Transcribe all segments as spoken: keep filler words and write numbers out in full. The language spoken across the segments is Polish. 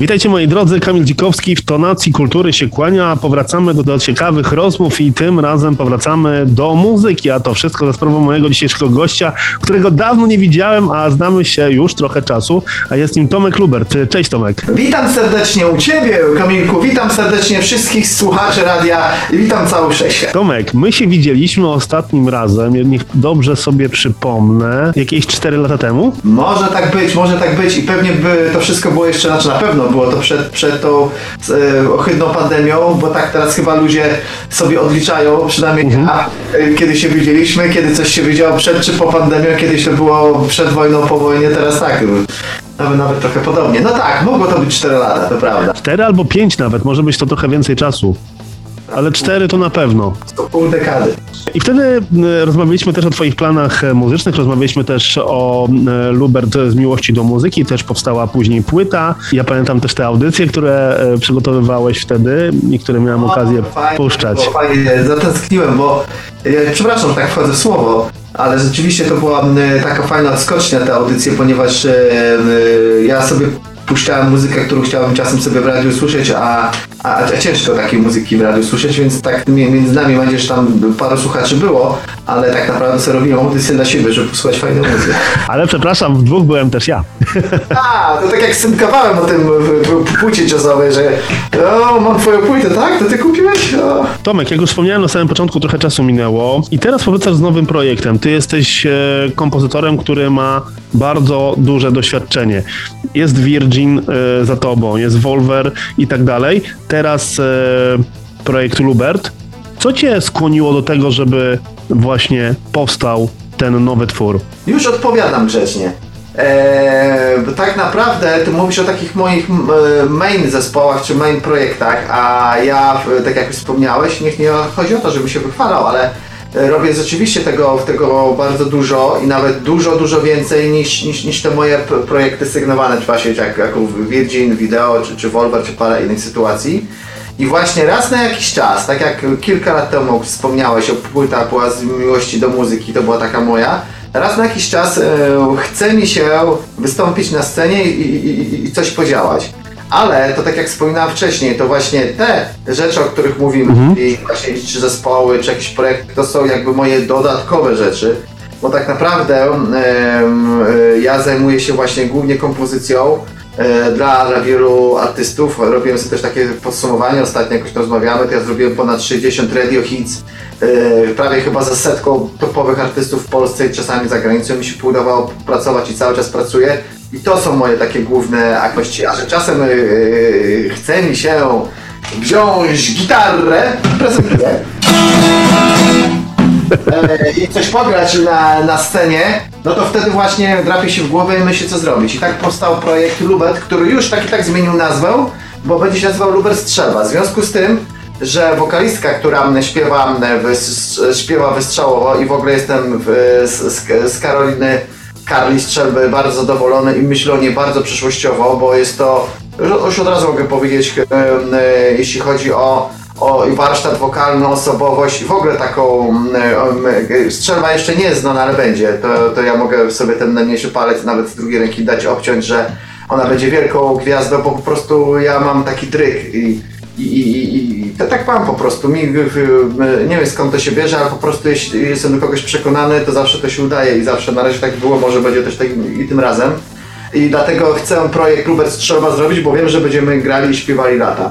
Witajcie moi drodzy, Kamil Dzikowski w Tonacji Kultury się kłania. Powracamy do, do ciekawych rozmów i tym razem powracamy do muzyki, a to wszystko za sprawą mojego dzisiejszego gościa, którego dawno nie widziałem, a znamy się już trochę czasu, a jest nim Tomek Lubert. Cześć Tomek. Witam serdecznie u Ciebie, Kamilku, witam serdecznie wszystkich słuchaczy radia i witam cały wszechświat. Tomek, my się widzieliśmy ostatnim razem, niech dobrze sobie przypomnę, jakieś cztery lata temu? Może tak być, może tak być i pewnie by to wszystko było jeszcze, znaczy na pewno było to przed, przed tą e, ohydną pandemią, bo tak teraz chyba ludzie sobie odliczają, przynajmniej mhm. ja, e, kiedy się widzieliśmy, kiedy coś się widziało przed czy po pandemii, kiedyś to było przed wojną, po wojnie, teraz tak. Nawet, nawet trochę podobnie. No tak, mogło to być cztery lata, to prawda. cztery albo pięć nawet, może być to trochę więcej czasu. Ale cztery to na pewno. To pół dekady. I wtedy rozmawialiśmy też o Twoich planach muzycznych, rozmawialiśmy też o Lubert z miłości do muzyki, też powstała później płyta. Ja pamiętam też te audycje, które przygotowywałeś wtedy i które miałem no, okazję fajnie, puszczać. Było, fajnie, zatęskniłem, bo ja, przepraszam, tak wchodzę w słowo. Ale rzeczywiście to była taka fajna odskocznia ta audycja, ponieważ ja sobie puszczałem muzykę, którą chciałem czasem sobie w radiu słyszeć, a, a, a ciężko takiej muzyki w radiu słyszeć, więc tak między nami, mam nadzieję, że tam paru słuchaczy było, ale tak naprawdę sobie robiłem audycję dla siebie, żeby posłuchać fajną muzykę. Ale przepraszam, w dwóch byłem też ja. A, to tak jak synkowałem o tym płycie czasowej, że o, mam twoją płytę, tak? To ty kupiłeś? O. Tomek, jak już wspomniałem na samym początku, trochę czasu minęło i teraz powracasz z nowym projektem. Ty jesteś e, kompozytorem, który ma bardzo duże doświadczenie. Jest Virgin e, za tobą, jest Wolver i tak dalej. Teraz e, projekt Lubert. Co cię skłoniło do tego, żeby właśnie powstał ten nowy twór? Już odpowiadam grzecznie. Eee, tak naprawdę ty mówisz o takich moich main zespołach czy main projektach, a ja, tak jak wspomniałeś, niech nie chodzi o to, żebym się wychwalał, ale robię rzeczywiście tego, tego bardzo dużo i nawet dużo, dużo więcej niż, niż, niż te moje projekty sygnowane, czy właśnie jak, jak Virgin, Video, czy, czy Wolver, czy parę innych sytuacji. I właśnie raz na jakiś czas, tak jak kilka lat temu wspomniałeś o płyta była z miłości do muzyki, to była taka moja, raz na jakiś czas e, chce mi się wystąpić na scenie i, i, i coś podziałać. Ale to tak jak wspominałem wcześniej, to właśnie te rzeczy, o których mówimy, mhm. i właśnie czy zespoły, czy jakiś projekt, to są jakby moje dodatkowe rzeczy. Bo tak naprawdę e, ja zajmuję się właśnie głównie kompozycją. Dla, dla wielu artystów. Robiłem sobie też takie podsumowanie, ostatnio jakoś to rozmawiamy, to ja zrobiłem ponad sześćdziesiąt radio hits, yy, prawie chyba za setką topowych artystów w Polsce i czasami za granicą mi się udawało pracować i cały czas pracuję. I to są moje takie główne aktywności, a że czasem yy, chce mi się wziąć gitarę, prezentuję. I coś pograć na, na scenie, no to wtedy właśnie drapie się w głowę i myśli co zrobić. I tak powstał projekt Lubert, który już tak i tak zmienił nazwę, bo będzie się nazywał Lubert Strzelba. W związku z tym, że wokalistka, która śpiewa, śpiewa wystrzałowo i w ogóle jestem w, z, z Karoliny Karli Strzelby bardzo zadowolony i myślę o niej bardzo przyszłościowo, bo jest to, już od razu mogę powiedzieć, jeśli chodzi o o warsztat wokalny, osobowość, w ogóle taką Strzelba jeszcze nie jest znana, ale będzie. To, to ja mogę sobie ten najmniejszy palec nawet z drugiej ręki dać obciąć, że ona będzie wielką gwiazdą, bo po prostu ja mam taki dryk i, i, i, i to tak mam po prostu. Mi, nie wiem skąd to się bierze, ale po prostu jeśli jestem do kogoś przekonany, to zawsze to się udaje i zawsze na razie tak było, może będzie też tak i tym razem. I dlatego chcę projekt Lubert Strzelba zrobić, bo wiem, że będziemy grali i śpiewali lata.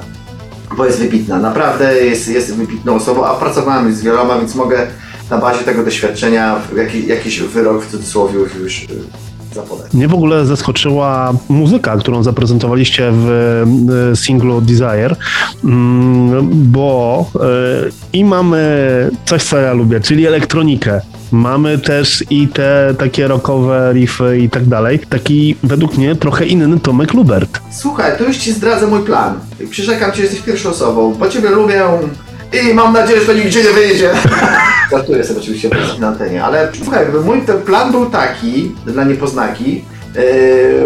Bo jest wybitna, naprawdę jest, jest wybitną osobą, a pracowałem z wieloma, więc mogę na bazie tego doświadczenia jakiś, jakiś wyrok w cudzysłowie już zapodać. Mnie w ogóle zaskoczyła muzyka, którą zaprezentowaliście w singlu Desire, bo i mamy coś, co ja lubię, czyli elektronikę. Mamy też i te takie rockowe riffy i tak dalej. Taki według mnie trochę inny Tomek Lubert. Słuchaj, to już ci zdradzę mój plan. Przyrzekam cię, jesteś pierwszą osobą, bo ciebie lubię i mam nadzieję, że to nigdzie nie wyjdzie. Żartuję sobie oczywiście na antenie, ale słuchaj, mój ten plan był taki, dla niepoznaki,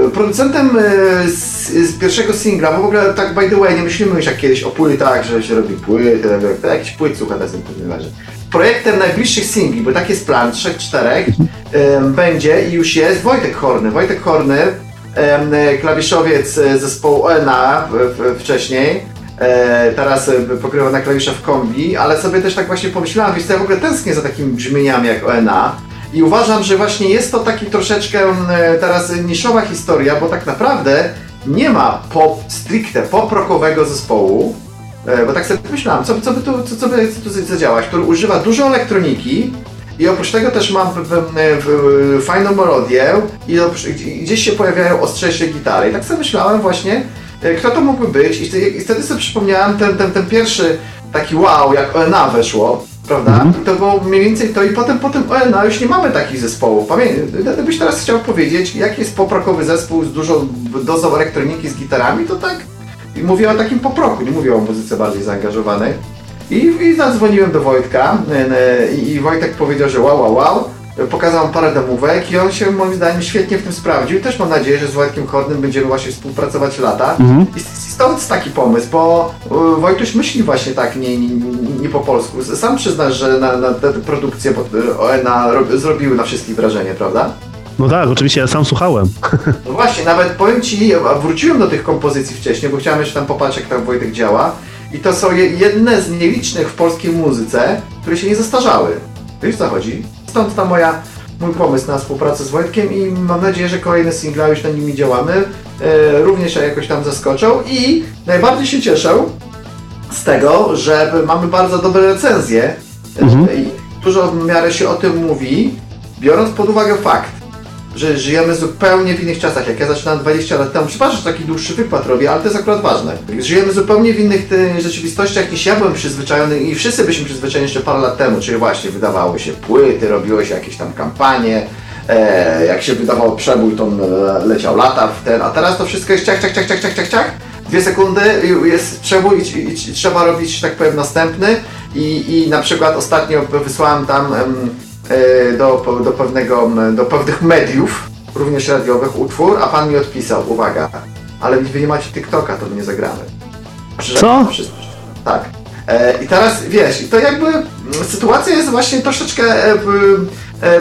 Yy, producentem yy, z, z pierwszego singla, bo w ogóle tak by the way, nie myślimy już jak kiedyś o płytach, że się robi płyty, to jakiś płyt słuchaj na tym razie. Projektem najbliższych singli, bo taki jest plan, trzech, czterech, yy, będzie i już jest Wojtek Horny. Wojtek Horny klawiszowiec zespołu O N A wcześniej, teraz pokrywa na klawisze w kombi, ale sobie też tak właśnie pomyślałem, więc ja w ogóle tęsknię za takimi brzmieniami jak O N A i uważam, że właśnie jest to taki troszeczkę teraz niszowa historia, bo tak naprawdę nie ma pop, stricte pop-rockowego zespołu, bo tak sobie myślałem, co, co by tu, co, co by tu zadziałać, który używa dużo elektroniki i oprócz tego też mam w, w, w, fajną melodię i oprócz, gdzieś się pojawiają ostrzejsze gitary. I tak sobie myślałem właśnie, kto to mógłby być i, i wtedy sobie przypomniałem ten, ten, ten pierwszy taki wow, jak O N A weszło, prawda? Mhm. I to było mniej więcej to i potem po tym O N A już nie mamy takich zespołów. Pamiętaj, byś teraz chciał powiedzieć, jaki jest poprokowy zespół z dużą dozą elektroniki z gitarami, to tak. I mówię o takim poproku, nie mówię o muzyce bardziej zaangażowanej. I, i zadzwoniłem do Wojtka i, i Wojtek powiedział, że wow, wow, wow. Pokazał parę demówek i on się moim zdaniem świetnie w tym sprawdził. Też mam nadzieję, że z Wojtkiem Hornym będziemy właśnie współpracować lata. Mhm. I stąd taki pomysł, bo Wojtuś myśli właśnie tak nie, nie, nie po polsku. Sam przyznasz, że na, na te produkcje O N A zrobiły na wszystkich wrażenie, prawda? No tak, oczywiście, ja sam słuchałem. No właśnie, nawet powiem Ci, wróciłem do tych kompozycji wcześniej, bo chciałem jeszcze tam popatrzeć, jak tam Wojtek działa. I to są jedne z nielicznych w polskiej muzyce, które się nie zastarzały. Wiesz, co chodzi? Stąd ta moja, mój pomysł na współpracę z Wojtkiem i mam nadzieję, że kolejne singla, już na nimi działamy, e, również jakoś tam zaskoczą. I najbardziej się cieszę z tego, że mamy bardzo dobre recenzje. Mhm. Dużo w miarę się o tym mówi, biorąc pod uwagę fakt, że żyjemy zupełnie w innych czasach. Jak ja zaczynałem dwadzieścia lat temu, przepraszam, taki dłuższy wykład robię, ale to jest akurat ważne. Żyjemy zupełnie w innych ty- rzeczywistościach niż ja byłem przyzwyczajony i wszyscy byliśmy przyzwyczajeni jeszcze parę lat temu, czyli właśnie wydawało się płyty, robiło się jakieś tam kampanie, e, jak się wydawało przebój, to leciał lata w ten, a teraz to wszystko jest ciach, ciach, ciach, ciach, ciach, ciach, ciach. Dwie sekundy, jest przebój i, i, i trzeba robić, że tak powiem, następny. I, i na przykład ostatnio wysłałem tam em, Do, do, pewnego, do pewnych mediów, również radiowych, utwór, a pan mi odpisał, uwaga, ale wy nie macie TikToka, to nie zagramy. Co? Tak. E, I teraz wiesz, i to jakby sytuacja jest właśnie troszeczkę e, e,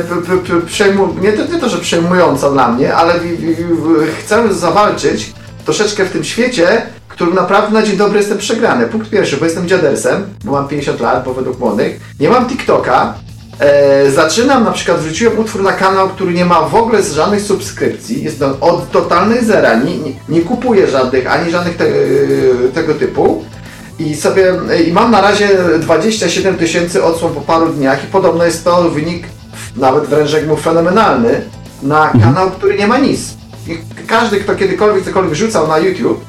e, przejmu, nie, nie to, że przejmująca dla mnie, ale w, w, chcę zawalczyć troszeczkę w tym świecie, którym naprawdę na dzień dobry jestem przegrany. Punkt pierwszy, bo jestem dziadersem, bo mam pięćdziesiąt lat, bo według młodych, nie mam TikToka. Eee, zaczynam, na przykład wrzuciłem utwór na kanał, który nie ma w ogóle żadnych subskrypcji, jest on od totalnej zera, nie, nie, nie kupuję żadnych, ani żadnych te, yy, tego typu i sobie, yy, i mam na razie dwadzieścia siedem tysięcy odsłon po paru dniach i podobno jest to wynik, nawet wręcz mu fenomenalny, na kanał, który nie ma nic. I każdy, kto kiedykolwiek cokolwiek rzucał na YouTube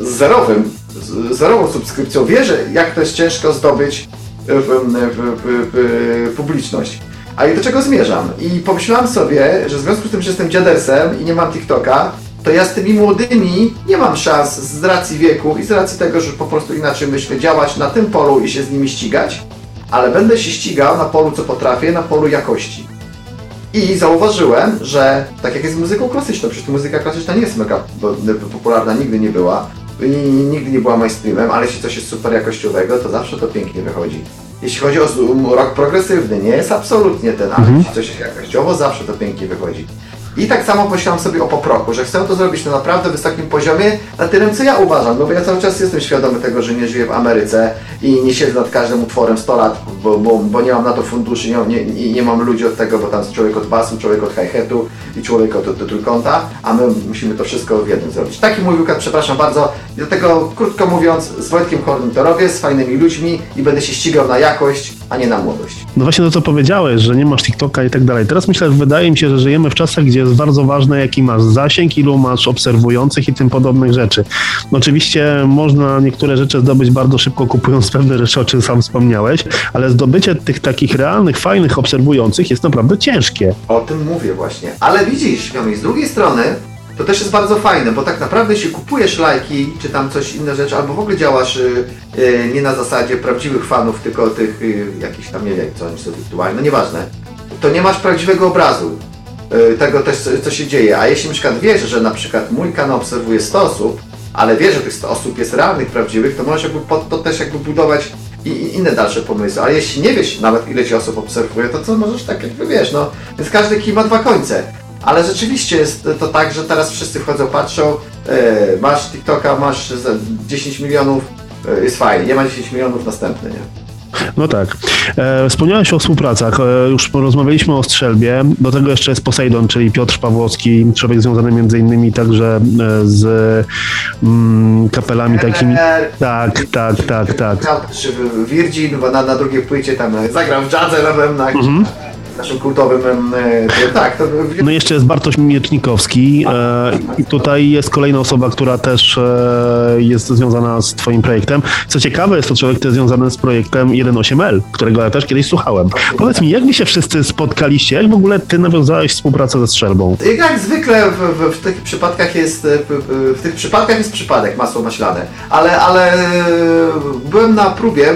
z zerowym, z zerową subskrypcją, wie, że jak to jest ciężko zdobyć W, w, w, w, publiczność. A i do czego zmierzam? I pomyślałem sobie, że w związku z tym, że jestem dziadersem i nie mam TikToka, to ja z tymi młodymi nie mam szans z racji wieku i z racji tego, że po prostu inaczej myślę, działać na tym polu i się z nimi ścigać, ale będę się ścigał na polu, co potrafię, na polu jakości. I zauważyłem, że tak jak jest z muzyką klasyczną, przecież muzyka klasyczna nie jest mega popularna, nigdy nie była, nigdy nie była mainstreamem, ale jeśli coś jest super jakościowego, to zawsze to pięknie wychodzi. Jeśli chodzi o rock progresywny, nie jest absolutnie ten, ale jeśli coś jest jakościowo, zawsze to pięknie wychodzi. I tak samo myślałem sobie o poproku, że chcę to zrobić na naprawdę wysokim poziomie, na tyle, co ja uważam, no bo ja cały czas jestem świadomy tego, że nie żyję w Ameryce i nie siedzę nad każdym utworem sto lat, bo, bo, bo nie mam na to funduszy, nie, nie, nie mam ludzi od tego, bo tam jest człowiek od basu, człowiek od hi-hatu i człowiek od, od trójkąta, a my musimy to wszystko w jednym zrobić. Taki mój wykład, przepraszam bardzo, dlatego krótko mówiąc, z Wojtkiem Hornym to robię, z fajnymi ludźmi i będę się ścigał na jakość, a nie na młodość. No właśnie to, co powiedziałeś, że nie masz TikToka i tak dalej. Teraz myślę, wydaje mi się, że żyjemy w czasach, gdzie jest bardzo ważne, jaki masz zasięg, ilu masz obserwujących i tym podobnych rzeczy. No oczywiście można niektóre rzeczy zdobyć bardzo szybko, kupując pewne rzeczy, o czym sam wspomniałeś, ale zdobycie tych takich realnych, fajnych obserwujących jest naprawdę ciężkie. O tym mówię właśnie. Ale widzisz, Kamil, z drugiej strony to też jest bardzo fajne, bo tak naprawdę jeśli kupujesz lajki, czy tam coś inne rzeczy, albo w ogóle działasz yy, nie na zasadzie prawdziwych fanów, tylko tych yy, jakichś tam, nie wiem, co oni są wirtualni, no nieważne, to nie masz prawdziwego obrazu yy, tego też, co, co się dzieje. A jeśli na przykład wiesz, że na przykład mój kanał obserwuje sto osób, ale wiesz, że tych sto osób jest realnych, prawdziwych, to możesz jakby pod to też jakby budować i, i inne dalsze pomysły. Ale jeśli nie wiesz nawet ile ci osób obserwuje, to co możesz tak jakby wiesz, no, więc każdy kij ma dwa końce. Ale rzeczywiście jest to tak, że teraz wszyscy wchodzą, patrzą, yy, masz TikToka, masz dziesięć milionów, yy, jest fajnie, nie ma dziesięć milionów, następny, nie? No tak. Wspomniałeś o współpracach. Już porozmawialiśmy o Strzelbie. Do tego jeszcze jest Posejdon, czyli Piotr Pawłowski, człowiek związany między innymi także z mm, kapelami takimi. Tak, tak, tak, tak. Czy Virgin, bo na, na drugiej płycie tam zagrał w jazzie razem na mhm. naszym kultowym. Tak, to... No jeszcze jest Bartosz Miecznikowski. I tutaj jest kolejna osoba, która też jest związana z twoim projektem. Co ciekawe, jest to człowiek, który jest związany z projektem jeden osiem L, którego ja też kiedyś słuchałem. Powiedz mi, jak wy się wszyscy spotkaliście? Jak w ogóle ty nawiązałeś współpracę ze Strzelbą? Jak zwykle w, w, w tych przypadkach jest w tych przypadkach jest przypadek, masło maślane. Ale, ale byłem na próbie,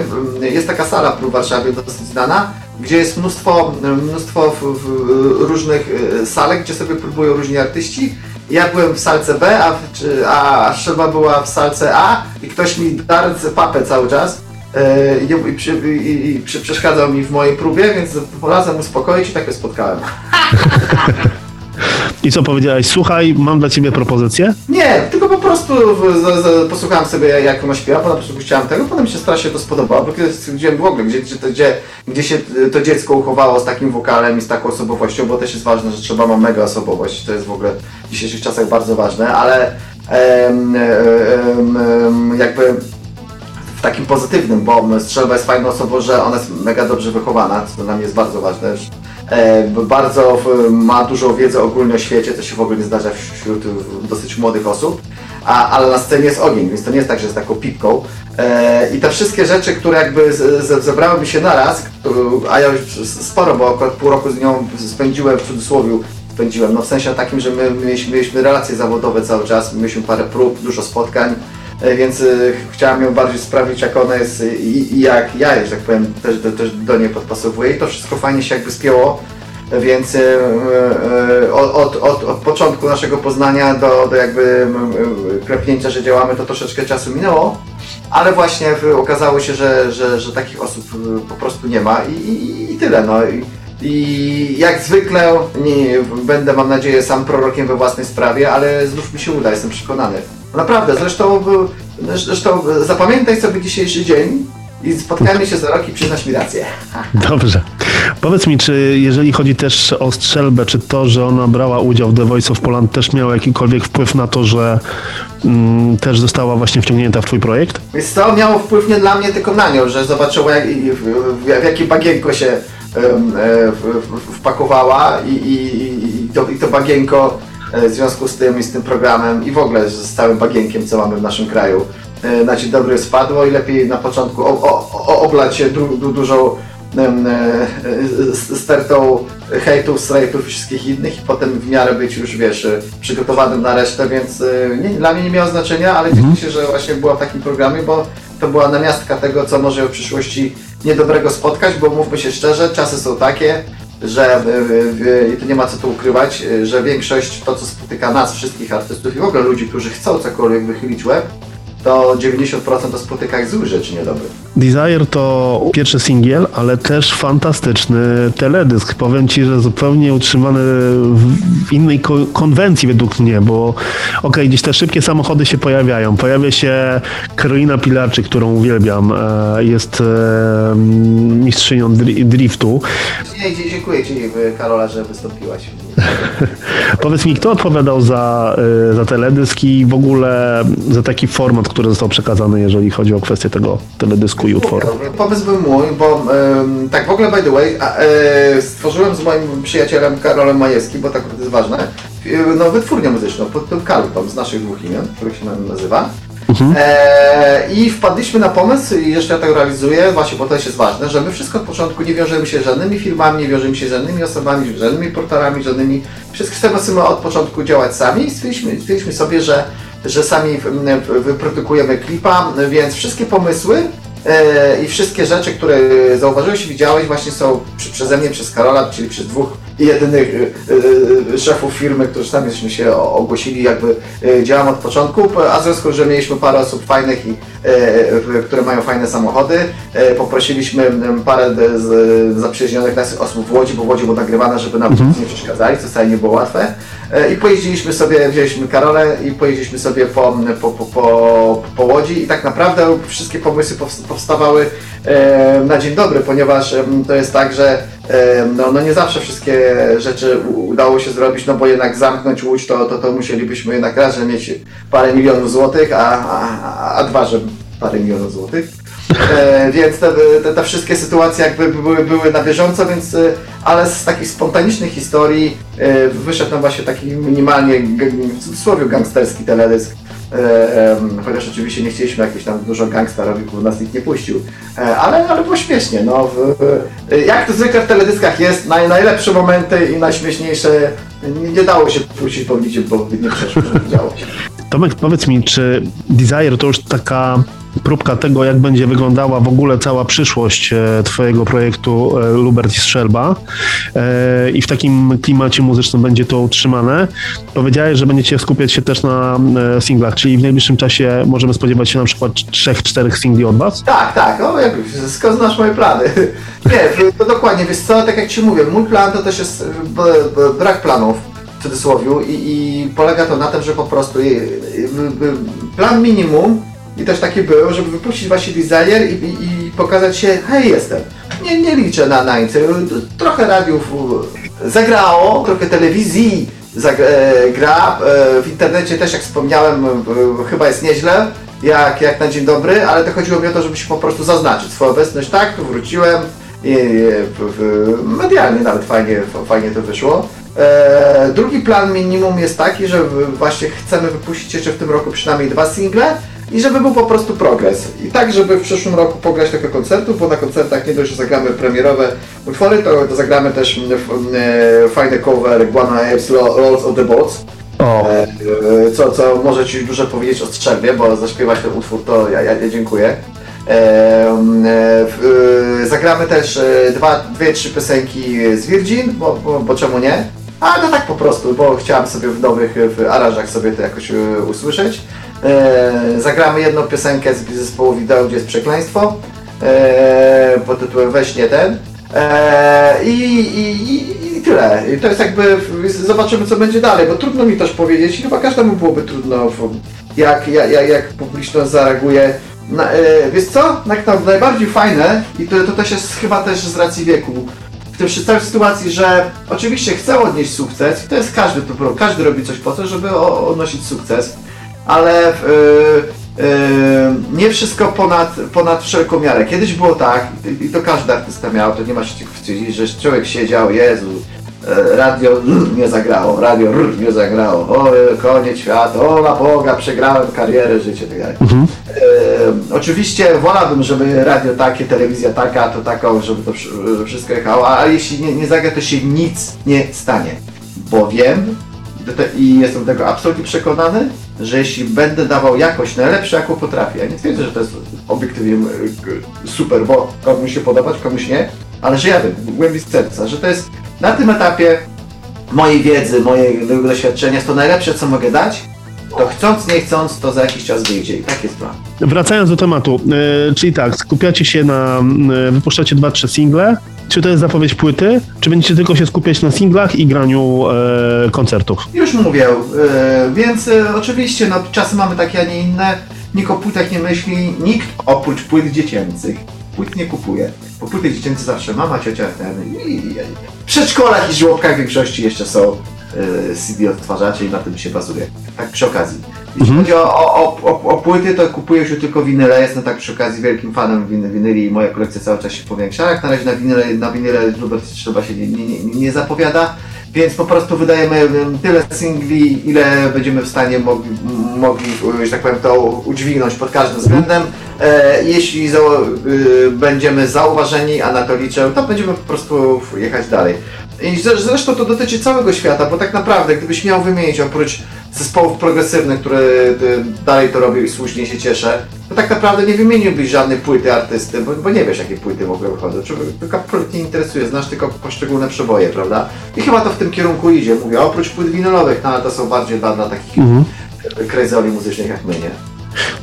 jest taka sala prób w Warszawie dosyć znana, gdzie jest mnóstwo, mnóstwo w, w różnych salek, gdzie sobie próbują różni artyści. Ja byłem w salce B, a, a Strzelba była w salce A i ktoś mi darł papę cały czas yy, i, przy, i, i przy, przeszkadzał mi w mojej próbie, więc polazłem uspokoić i tak je spotkałem. I co powiedziałeś? Słuchaj, mam dla ciebie propozycję? Nie, tylko po prostu z, z, posłuchałem sobie, jak ona śpiewa, potem puściłem tego, potem się strasznie to spodobało, bo kiedyś widziałem w ogóle, gdzie, gdzie, gdzie się to dziecko uchowało z takim wokalem i z taką osobowością, bo też jest ważne, że trzeba ma mega osobowość, to jest w ogóle w dzisiejszych czasach bardzo ważne, ale em, em, em, jakby w takim pozytywnym, bo Strzelba jest fajną osobą, że ona jest mega dobrze wychowana, co dla mnie jest bardzo ważne. Bardzo ma dużą wiedzę ogólnie o świecie, co się w ogóle nie zdarza wśród dosyć młodych osób, a, ale na scenie jest ogień, więc to nie jest tak, że jest taką pipką. I te wszystkie rzeczy, które jakby zebrały mi się naraz, a ja już sporo, bo około pół roku z nią spędziłem, w cudzysłowie spędziłem, no w sensie takim, że my mieliśmy, mieliśmy relacje zawodowe cały czas, mieliśmy parę prób, dużo spotkań, więc chciałem ją bardziej sprawdzić, jak ona jest i, i jak ja, że tak powiem, też, też do niej podpasowuję i to wszystko fajnie się jakby spięło, więc od, od, od, od początku naszego poznania do, do jakby klepnięcia, że działamy, to troszeczkę czasu minęło, ale właśnie okazało się, że, że, że takich osób po prostu nie ma i, i, i tyle. No. I jak zwykle nie, będę, mam nadzieję, sam prorokiem we własnej sprawie, ale znów mi się uda, jestem przekonany. Naprawdę, zresztą, zresztą zapamiętaj sobie dzisiejszy dzień i spotkajmy się za rok i przyznasz mi rację. Dobrze. Powiedz mi, czy jeżeli chodzi też o Strzelbę, czy to, że ona brała udział w The Voice of Poland też miało jakikolwiek wpływ na to, że mm, też została właśnie wciągnięta w twój projekt? Więc to miało wpływ nie dla mnie, tylko na nią, że zobaczyła, jak, w, w, w jakie bagienko się um, w, w, wpakowała i, i, i, to, i to bagienko w związku z tym i z tym programem i w ogóle z całym bagienkiem, co mamy w naszym kraju, na dzień dobry spadło i lepiej na początku o, o, o, oblać się du, du, dużą um, stertą hejtów, strajtów i wszystkich innych i potem w miarę być już, wiesz, przygotowanym na resztę, więc nie, dla mnie nie miało znaczenia, ale cieszę się, że właśnie była w takim programie, bo to była namiastka tego, co może w przyszłości niedobrego spotkać, bo mówmy się szczerze, czasy są takie, że i tu nie ma co tu ukrywać, że większość, to co spotyka nas, wszystkich artystów i w ogóle ludzi, którzy chcą cokolwiek wychylić łeb, to dziewięćdziesiąt procent to spotyka ich złych rzeczy niedobrych. Desire to pierwszy singiel, ale też fantastyczny teledysk. Powiem ci, że zupełnie utrzymany w innej ko- konwencji według mnie, bo okej, okay, gdzieś te szybkie samochody się pojawiają. Pojawia się Karolina Pilarczyk, którą uwielbiam. Jest mistrzynią dri- driftu. Dziękuję ci, Karola, że wystąpiłaś. Powiedz mi, kto odpowiadał za, za teledysk i w ogóle za taki format, który został przekazany, jeżeli chodzi o kwestię tego teledysku? Utworu. Pomysł był mój, bo ym, tak w ogóle by the way a, y, stworzyłem z moim przyjacielem Karolem Majewskim, bo tak to jest ważne, y, no, wytwórnię muzyczną pod tym Kalutą z naszych dwóch imion, który się nam nazywa. Mhm. E, I wpadliśmy na pomysł i jeszcze ja tak realizuję, właśnie bo to też jest ważne, że my wszystko od początku nie wiążemy się z żadnymi firmami, nie wiążemy się z żadnymi osobami, z żadnymi portalami, żadnymi. Wszystko chcemy sobie od początku działać sami i stwierdziliśmy sobie, że, że sami wyprodukujemy klipa, więc wszystkie pomysły i wszystkie rzeczy, które zauważyłeś i widziałeś, właśnie są przeze mnie, przez Karola, czyli przez dwóch jedynych szefów firmy, którzy tam żeśmy się ogłosili, jakby działam od początku, a w związku, że mieliśmy parę osób fajnych, i, które mają fajne samochody, poprosiliśmy parę z zaprzyjaźnionych naszych osób w Łodzi, bo w Łodzi było nagrywane, żeby nam mhm. nie przeszkadzali, co wcale nie było łatwe. I pojeździliśmy sobie, wzięliśmy Karolę i pojeździliśmy sobie po, po, po, po, po Łodzi i tak naprawdę wszystkie pomysły powstawały na dzień dobry, ponieważ to jest tak, że no, no nie zawsze wszystkie rzeczy udało się zrobić, no bo jednak zamknąć Łódź to, to, to musielibyśmy jednak raz, że mieć parę milionów złotych, a, a, a dwa, że parę milionów złotych. E, więc te, te, te wszystkie sytuacje jakby były, były na bieżąco, więc, ale z takich spontanicznych historii e, wyszedł nam właśnie taki minimalnie, w cudzysłowie, gangsterski teledysk. E, e, chociaż oczywiście nie chcieliśmy jakiejś tam dużo gangsterów, bo nas nikt nie puścił. E, ale, ale było śmiesznie. No, w, w, jak to zwykle w teledyskach jest, naj, najlepsze momenty i najśmieszniejsze nie, nie dało się puścić po widziu, bo nie przeszło, nie działo się. Tomek, powiedz mi, czy Desire to już taka próbka tego, jak będzie wyglądała w ogóle cała przyszłość twojego projektu Lubert Strzelba i w takim klimacie muzycznym będzie to utrzymane? Powiedziałeś, że będziecie skupiać się też na singlach, czyli w najbliższym czasie możemy spodziewać się na przykład trzech, czterech singli od was? Tak, tak, no jak skąd znasz moje plany? Nie, to dokładnie, wiesz co, tak jak ci mówię, mój plan to też jest b- b- brak planów. W cudzysłowie, i, i polega to na tym, że po prostu plan minimum, i też taki był, żeby wypuścić właśnie Desire i, i, i pokazać się, hej, jestem. Nie, nie liczę na nańce, trochę radiów zagrało, trochę telewizji zagra, w internecie też, jak wspomniałem, chyba jest nieźle, jak, jak na dzień dobry, ale to chodziło mi o to, żeby się po prostu zaznaczyć swoją obecność, tak, tu wróciłem, i, medialnie nawet fajnie, fajnie to wyszło. Eee, drugi plan minimum jest taki, że właśnie chcemy wypuścić jeszcze w tym roku przynajmniej dwa single i żeby był po prostu progres. I tak, żeby w przyszłym roku pograć trochę koncertów, bo na koncertach nie dość, że zagramy premierowe utwory, to, to zagramy też e, fajne cover Guana's Rolls of the Boats. Oh. E, co, co może ci dużo powiedzieć o Strzelbie, bo zaśpiewać ten utwór to ja, ja, ja dziękuję. E, e, zagramy też dwa, dwie, trzy piosenki z Virgin, bo, bo, bo czemu nie? A no tak po prostu, bo chciałem sobie w nowych w aranżach sobie to jakoś usłyszeć. E, zagramy jedną piosenkę z zespołu wideo, gdzie jest przekleństwo, e, pod tytułem Weź nie ten. E, i, i, I tyle. I to jest jakby, zobaczymy co będzie dalej, bo trudno mi też powiedzieć i chyba każdemu byłoby trudno, jak, jak, jak, jak publiczność zareaguje. Na, e, wiesz co? Na, na, najbardziej fajne i to, to też jest chyba też z racji wieku, w tej sytuacji, że oczywiście chcę odnieść sukces, to jest każdy, to, każdy robi coś po to, żeby o, odnosić sukces, ale yy, yy, nie wszystko ponad, ponad wszelką miarę. Kiedyś było tak, i to każdy artysta miał, to nie ma się tylko wstydzić, że człowiek siedział, Jezu, radio rr, nie zagrało, radio rr, nie zagrało, o koniec świata, o na Boga, przegrałem karierę, życie, tak dalej. Mhm. E, oczywiście wolałbym, żeby radio takie, telewizja taka, to taką, żeby to wszystko jechało, a jeśli nie, nie zagra, to się nic nie stanie, bo wiem i jestem tego absolutnie przekonany, że jeśli będę dawał jakość najlepszą, jaką potrafię, ja nie twierdzę, że to jest obiektywnie super, bo komuś się podobać, komuś nie, ale że ja wiem, głębi z serca, że to jest na tym etapie mojej wiedzy, mojego doświadczenia jest to najlepsze, co mogę dać, to chcąc, nie chcąc, to za jakiś czas wyjdzie i tak jest plan. Wracając do tematu, yy, czyli tak, skupiacie się na, yy, wypuszczacie dwa, trzy single, czy to jest zapowiedź płyty, czy będziecie tylko się skupiać na singlach i graniu yy, koncertów? Już mówię, yy, więc yy, oczywiście no, czasy mamy takie, a nie inne, nikt o płytach nie myśli, nikt oprócz płyt dziecięcych. Płyt nie kupuję, bo płyty dziecięce zawsze mama, ciocia, ten i, i, i w przedszkolach i żłobkach w większości jeszcze są y, C D odtwarzacze i na tym się bazuje. Tak przy okazji. Jeśli chodzi o, o, o, o płyty, to kupuję już tylko winyle, jestem tak przy okazji wielkim fanem winy, winyli i moja kolekcja cały czas się powiększa. Jak na razie na winyle, na winyle Lubert Strzelba się nie, nie, nie, nie zapowiada, więc po prostu wydajemy tyle singli, ile będziemy w stanie mogli, mogli że tak powiem, to udźwignąć pod każdym względem. Jeśli za, y, będziemy zauważeni, a na to liczę, to będziemy po prostu jechać dalej. I zresztą to dotyczy całego świata, bo tak naprawdę, gdybyś miał wymienić oprócz zespołów progresywnych, które dalej to robią i słusznie się cieszę, to tak naprawdę nie wymieniłbyś żadnej płyty artysty, bo, bo nie wiesz, jakie płyty w ogóle wychodzą. Czy, tylko płyt nie interesuje, znasz tylko poszczególne przeboje, prawda? I chyba to w tym kierunku idzie, mówię, oprócz płyt winylowych, no ale to są bardziej dla, dla takich mhm. krejzoli muzycznych jak my, nie?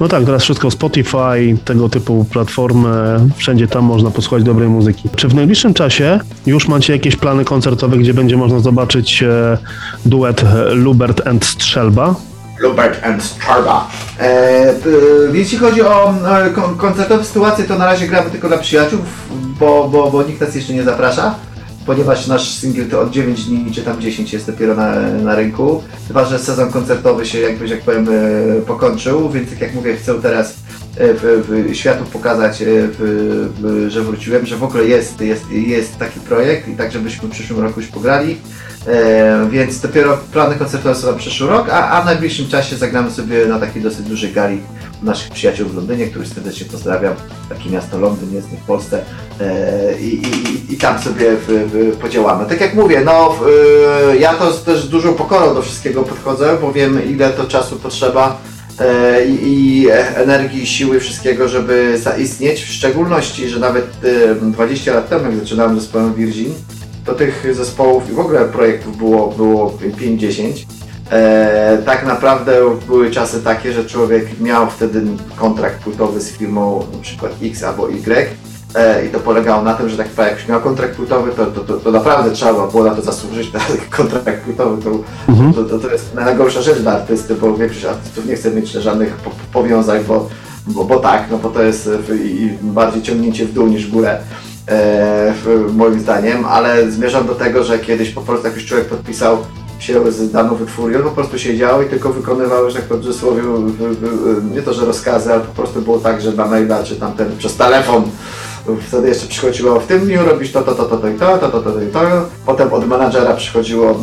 No tak, teraz wszystko Spotify, tego typu platformy, wszędzie tam można posłuchać dobrej muzyki. Czy w najbliższym czasie już macie jakieś plany koncertowe, gdzie będzie można zobaczyć e, duet Lubert and Strzelba? Lubert and Strzelba. E, jeśli chodzi o e, koncertową sytuację, to na razie gramy tylko dla przyjaciół, bo, bo, bo nikt nas jeszcze nie zaprasza. Ponieważ nasz singiel to od dziewięć dni, czy tam dziesięć jest dopiero na, na rynku. Chyba, że sezon koncertowy się jakbyś, jak powiem, pokończył, więc tak jak mówię, chcę teraz w, w światu pokazać, w, w, że wróciłem, że w ogóle jest, jest, jest taki projekt i tak, żebyśmy w przyszłym roku już pograli. E, więc dopiero plany koncertowe są na przyszły rok, a, a w najbliższym czasie zagramy sobie na takiej dosyć dużej gali naszych przyjaciół w Londynie, których serdecznie pozdrawiam. Takie miasto Londyn jest w Polsce e, i, i, i tam sobie w, w, podziałamy. Tak jak mówię, no w, ja to z, też z dużą pokorą do wszystkiego podchodzę, bo wiem, ile to czasu potrzeba e, i energii, siły, wszystkiego, żeby zaistnieć. W szczególności, że nawet e, dwadzieścia lat temu, jak zaczynałem z zespołem Virgin, do tych zespołów i w ogóle projektów było, było pięć dziesięć. E, tak naprawdę były czasy takie, że człowiek miał wtedy kontrakt płytowy z firmą np. X albo Y e, i to polegało na tym, że tak jak już miał kontrakt płytowy, to, to, to, to naprawdę trzeba było na to zasłużyć, na kontrakt płytowy to, mhm. to, to, to jest najgorsza rzecz dla artysty, bo większość artystów nie chce mieć żadnych po, po, powiązań, bo, bo, bo tak, no bo to jest i, i bardziej ciągnięcie w dół niż w górę. E, moim zdaniem, ale zmierzam do tego, że kiedyś po prostu jak już człowiek podpisał się z daną wytwórnią, po prostu siedział i tylko wykonywał, że tak w cudzysłowie, nie to, że rozkazy, ale po prostu było tak, że na maila czy tamten przez telefon wtedy jeszcze przychodziło w tym dniu robisz to, to, to, to, to i to, to, to, to i to. Potem od menadżera przychodziło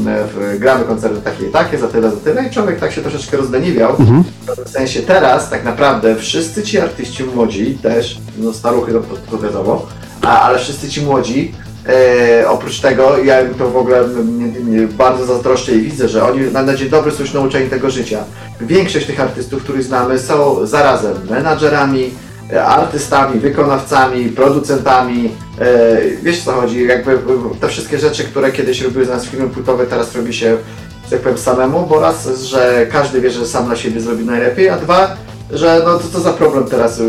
gramy koncerty takie i takie, za tyle, za tyle i człowiek tak się troszeczkę rozdeniwiał. Mhm. W sensie teraz tak naprawdę wszyscy ci artyści młodzi też, no staruchy to, to, to wiadomo, A, ale wszyscy ci młodzi, e, oprócz tego, ja im to w ogóle nie, nie, bardzo zazdroszczę i widzę, że oni na, na dzień dobry są już nauczeni tego życia. Większość tych artystów, których znamy, są zarazem menadżerami, e, artystami, wykonawcami, producentami. E, wiesz co chodzi, jakby te wszystkie rzeczy, które kiedyś robiły z nas filmy płytowe, teraz robi się, jak powiem, samemu, bo raz, że każdy wie, że sam na siebie zrobi najlepiej, a dwa, że no to co za problem teraz. E,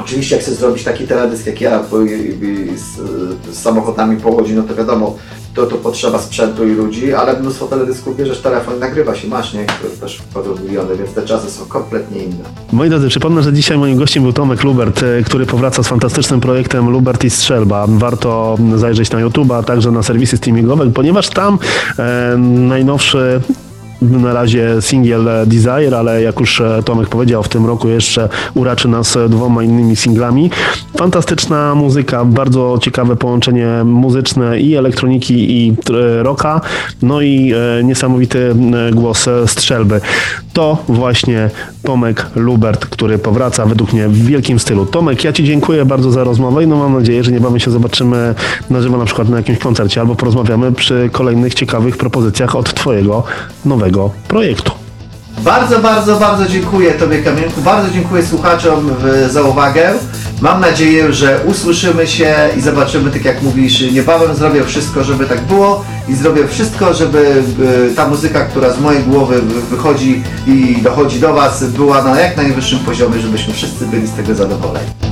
Oczywiście jak chcę zrobić taki teledysk jak ja bo, i, i, z, z samochodami po Łodzi, no to wiadomo, to, to potrzeba sprzętu i ludzi, ale mnóstwo teledysków bierzesz telefon, nagrywa się, masz, nie? Które też wchodzą miliony, więc te czasy są kompletnie inne. Moi drodzy, przypomnę, że dzisiaj moim gościem był Tomek Lubert, który powraca z fantastycznym projektem Lubert i Strzelba. Warto zajrzeć na YouTube'a, a także na serwisy streamingowe, ponieważ tam e, najnowszy na razie singiel Desire, ale jak już Tomek powiedział, w tym roku jeszcze uraczy nas dwoma innymi singlami. Fantastyczna muzyka, bardzo ciekawe połączenie muzyczne i elektroniki i rocka, no i niesamowity głos Strzelby. To właśnie Tomek Lubert, który powraca według mnie w wielkim stylu. Tomek, ja Ci dziękuję bardzo za rozmowę i no mam nadzieję, że niebawem się zobaczymy na żywo, na przykład na jakimś koncercie, albo porozmawiamy przy kolejnych ciekawych propozycjach od Twojego nowego projektu. Bardzo, bardzo, bardzo dziękuję Tobie, Kamilku. Bardzo dziękuję słuchaczom za uwagę. Mam nadzieję, że usłyszymy się i zobaczymy, tak jak mówisz, niebawem zrobię wszystko, żeby tak było i zrobię wszystko, żeby ta muzyka, która z mojej głowy wychodzi i dochodzi do Was, była na jak najwyższym poziomie, żebyśmy wszyscy byli z tego zadowoleni.